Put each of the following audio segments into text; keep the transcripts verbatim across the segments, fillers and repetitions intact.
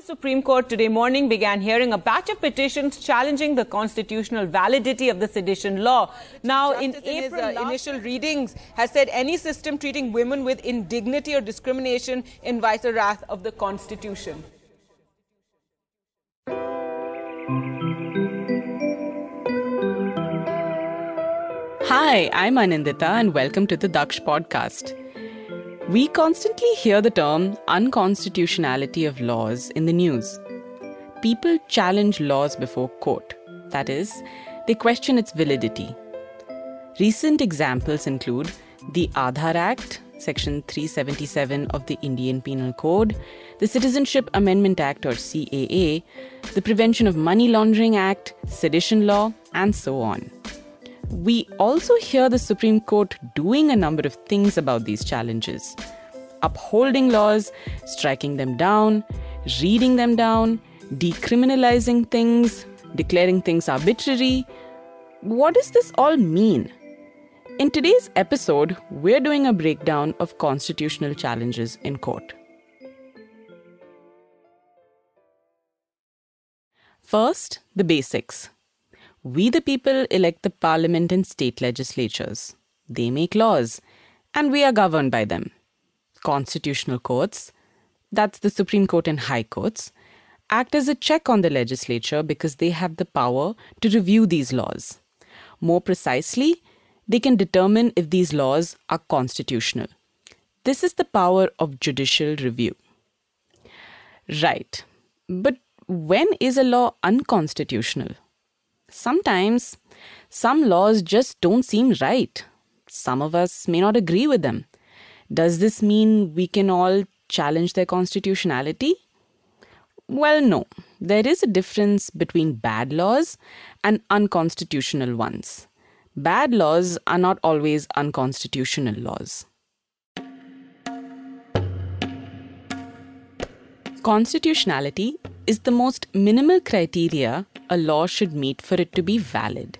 The Supreme Court today morning began hearing a batch of petitions challenging the constitutional validity of the sedition law. Now, in April, in his, uh, initial readings has said any system treating women with indignity or discrimination invites the wrath of the Constitution. Hi, I'm Anandita and welcome to the Daksh Podcast. We constantly hear the term unconstitutionality of laws in the news. People challenge laws before court. That is, they question its validity. Recent examples include the Aadhaar Act, Section three seventy-seven of the Indian Penal Code, the Citizenship Amendment Act or C A A, the Prevention of Money Laundering Act, sedition law, and so on. We also hear the Supreme Court doing a number of things about these challenges. Upholding laws, striking them down, reading them down, decriminalizing things, declaring things arbitrary. What does this all mean? In today's episode, we're doing a breakdown of constitutional challenges in court. First, the basics. We the people elect the parliament and state legislatures. They make laws, and we are governed by them. Constitutional courts, that's the Supreme Court and High Courts, act as a check on the legislature because they have the power to review these laws. More precisely, they can determine if these laws are constitutional. This is the power of judicial review. Right, but when is a law unconstitutional? Sometimes, some laws just don't seem right. Some of us may not agree with them. Does this mean we can all challenge their constitutionality? Well, no. There is a difference between bad laws and unconstitutional ones. Bad laws are not always unconstitutional laws. Constitutionality is the most minimal criteria a law should meet for it to be valid.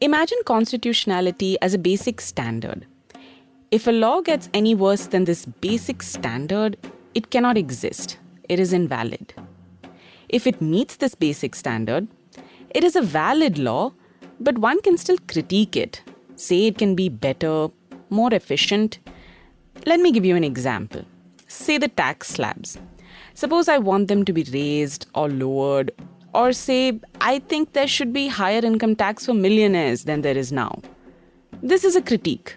Imagine constitutionality as a basic standard. If a law gets any worse than this basic standard, it cannot exist. It is invalid. If it meets this basic standard, it is a valid law, but one can still critique it, say it can be better, more efficient. Let me give you an example. Say the tax slabs. Suppose I want them to be raised or lowered. Or say, I think there should be higher income tax for millionaires than there is now. This is a critique.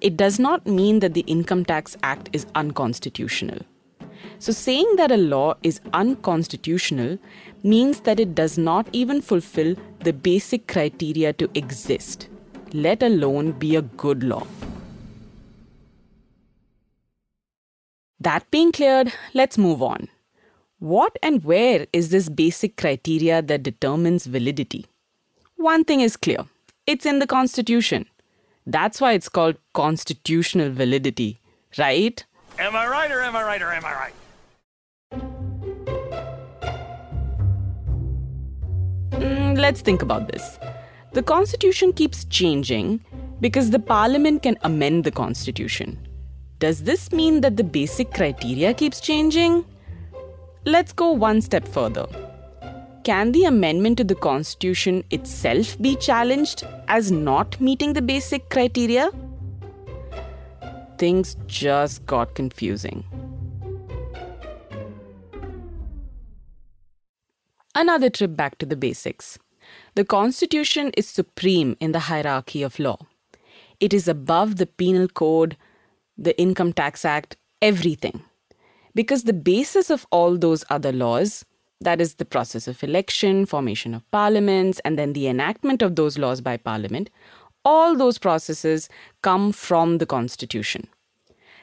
It does not mean that the Income Tax Act is unconstitutional. So saying that a law is unconstitutional means that it does not even fulfill the basic criteria to exist, let alone be a good law. That being cleared, let's move on. What and where is this basic criteria that determines validity? One thing is clear. It's in the Constitution. That's why it's called constitutional validity, right? Am I right or am I right or am I right? Mm, let's think about this. The Constitution keeps changing because the Parliament can amend the Constitution. Does this mean that the basic criteria keeps changing? Let's go one step further. Can the amendment to the Constitution itself be challenged as not meeting the basic criteria? Things just got confusing. Another trip back to the basics. The Constitution is supreme in the hierarchy of law. It is above the Penal Code, the Income Tax Act, everything. Because the basis of all those other laws, that is the process of election, formation of parliaments, and then the enactment of those laws by parliament, all those processes come from the Constitution.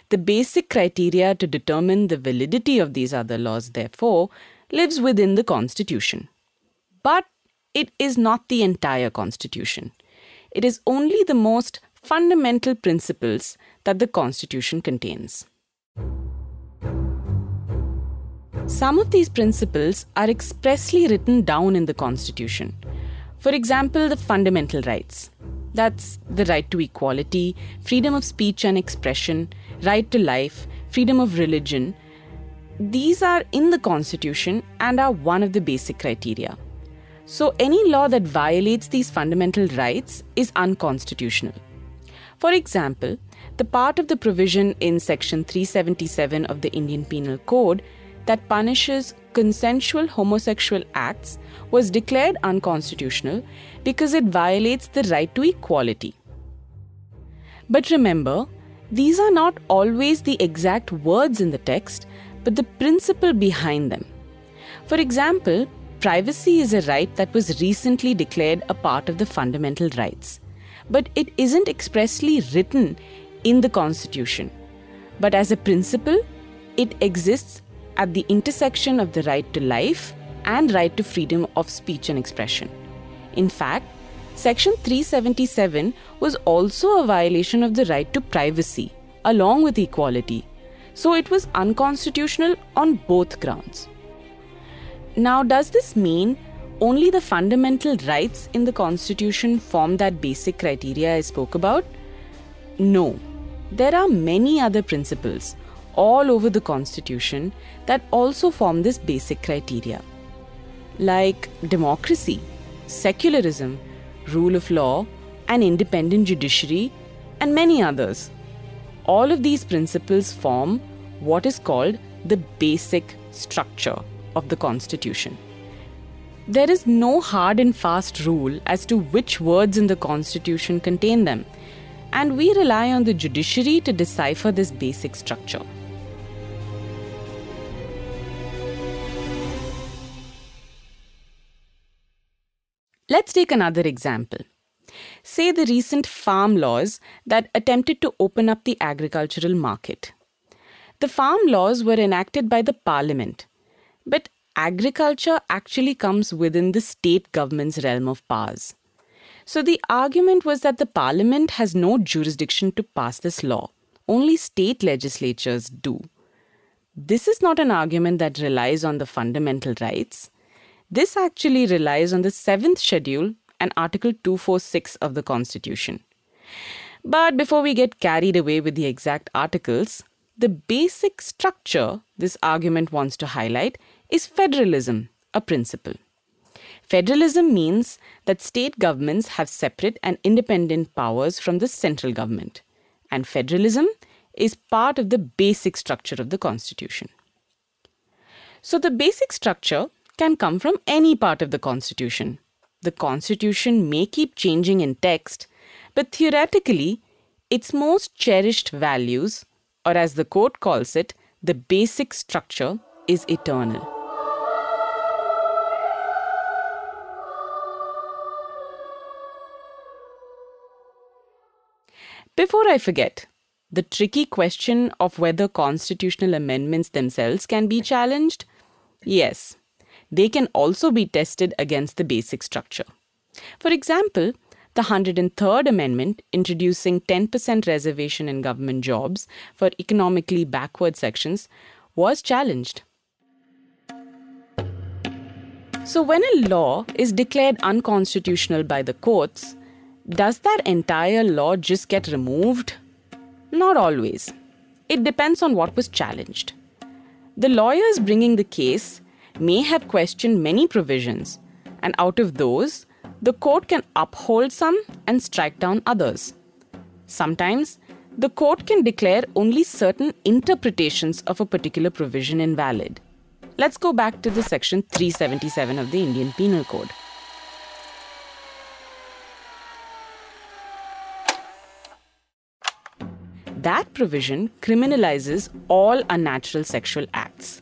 The basic criteria to determine the validity of these other laws, therefore, lives within the Constitution. But it is not the entire Constitution. It is only the most fundamental principles that the Constitution contains. Some of these principles are expressly written down in the Constitution. For example, the fundamental rights. That's the right to equality, freedom of speech and expression, right to life, freedom of religion. These are in the Constitution and are one of the basic criteria. So any law that violates these fundamental rights is unconstitutional. For example, the part of the provision in Section three seventy-seven of the Indian Penal Code that punishes consensual homosexual acts was declared unconstitutional because it violates the right to equality. But remember, these are not always the exact words in the text, but the principle behind them. For example, privacy is a right that was recently declared a part of the fundamental rights, but it isn't expressly written in the Constitution. But as a principle, it exists at the intersection of the right to life and right to freedom of speech and expression. In fact, Section three seventy-seven was also a violation of the right to privacy, along with equality, so it was unconstitutional on both grounds. Now, does this mean only the fundamental rights in the Constitution form that basic criteria I spoke about? No, there are many other principles all over the Constitution that also form this basic criteria, like democracy, secularism, rule of law, an independent judiciary, and many others. All of these principles form what is called the basic structure of the Constitution. There is no hard and fast rule as to which words in the Constitution contain them, and we rely on the judiciary to decipher this basic structure. Let's take another example. Say the recent farm laws that attempted to open up the agricultural market. The farm laws were enacted by the parliament, but agriculture actually comes within the state government's realm of powers. So the argument was that the parliament has no jurisdiction to pass this law. Only state legislatures do. This is not an argument that relies on the fundamental rights. This actually relies on the seventh schedule and Article two forty-six of the Constitution. But before we get carried away with the exact articles, the basic structure this argument wants to highlight is federalism, a principle. Federalism means that state governments have separate and independent powers from the central government, and federalism is part of the basic structure of the Constitution. So the basic structure can come from any part of the Constitution. The Constitution may keep changing in text, but theoretically, its most cherished values, or as the court calls it, the basic structure, is eternal. Before I forget, the tricky question of whether constitutional amendments themselves can be challenged? Yes. They can also be tested against the basic structure. For example, the one hundred third Amendment, introducing ten percent reservation in government jobs for economically backward sections, was challenged. So when a law is declared unconstitutional by the courts, does that entire law just get removed? Not always. It depends on what was challenged. The lawyers bringing the case may have questioned many provisions, and out of those, the court can uphold some and strike down others. Sometimes, the court can declare only certain interpretations of a particular provision invalid. Let's go back to the Section three seventy-seven of the Indian Penal Code. That provision criminalizes all unnatural sexual acts.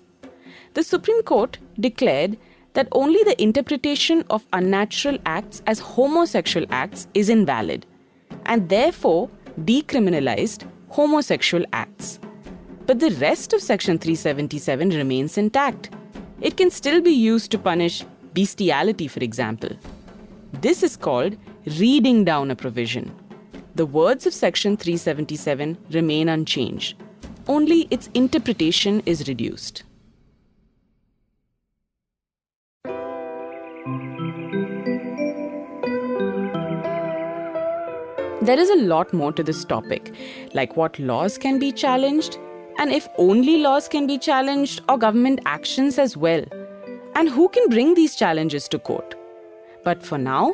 The Supreme Court declared that only the interpretation of unnatural acts as homosexual acts is invalid, and therefore decriminalized homosexual acts. But the rest of Section three seventy-seven remains intact. It can still be used to punish bestiality, for example. This is called reading down a provision. The words of Section three seventy-seven remain unchanged. Only its interpretation is reduced. There is a lot more to this topic, like what laws can be challenged, And if only laws can be challenged or government actions as well. And who can bring these challenges to court? But for now,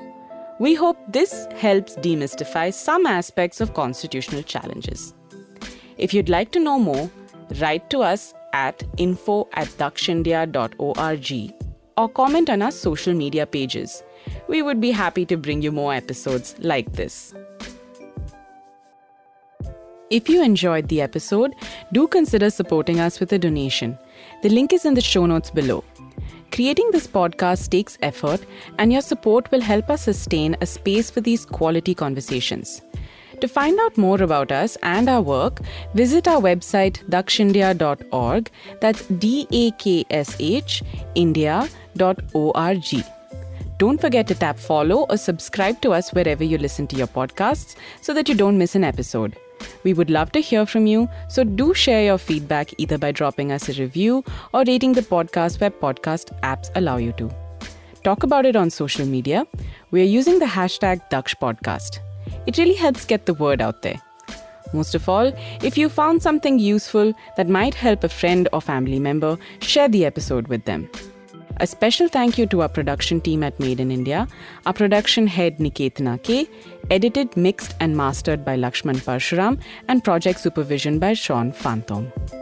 we hope this helps demystify some aspects of constitutional challenges. If you'd like to know more, write to us at info at dakshindia dot org or comment on our social media pages. We would be happy to bring you more episodes like this. If you enjoyed the episode, do consider supporting us with a donation. The link is in the show notes below. Creating this podcast takes effort, and your support will help us sustain a space for these quality conversations. To find out more about us and our work, visit our website daksh india dot org. That's D A K S H india dot org. Don't forget to tap follow or subscribe to us wherever you listen to your podcasts so that you don't miss an episode. We would love to hear from you, so do share your feedback either by dropping us a review or rating the podcast where podcast apps allow you to. Talk about it on social media. We are using the hashtag Daksh Podcast. It really helps get the word out there. Most of all, if you found something useful that might help a friend or family member, share the episode with them. A special thank you to our production team at Made in India, our production head Nikkethana K., edited, mixed and mastered by Lakshman Parsuram, and project supervision by Shaun Fanthome.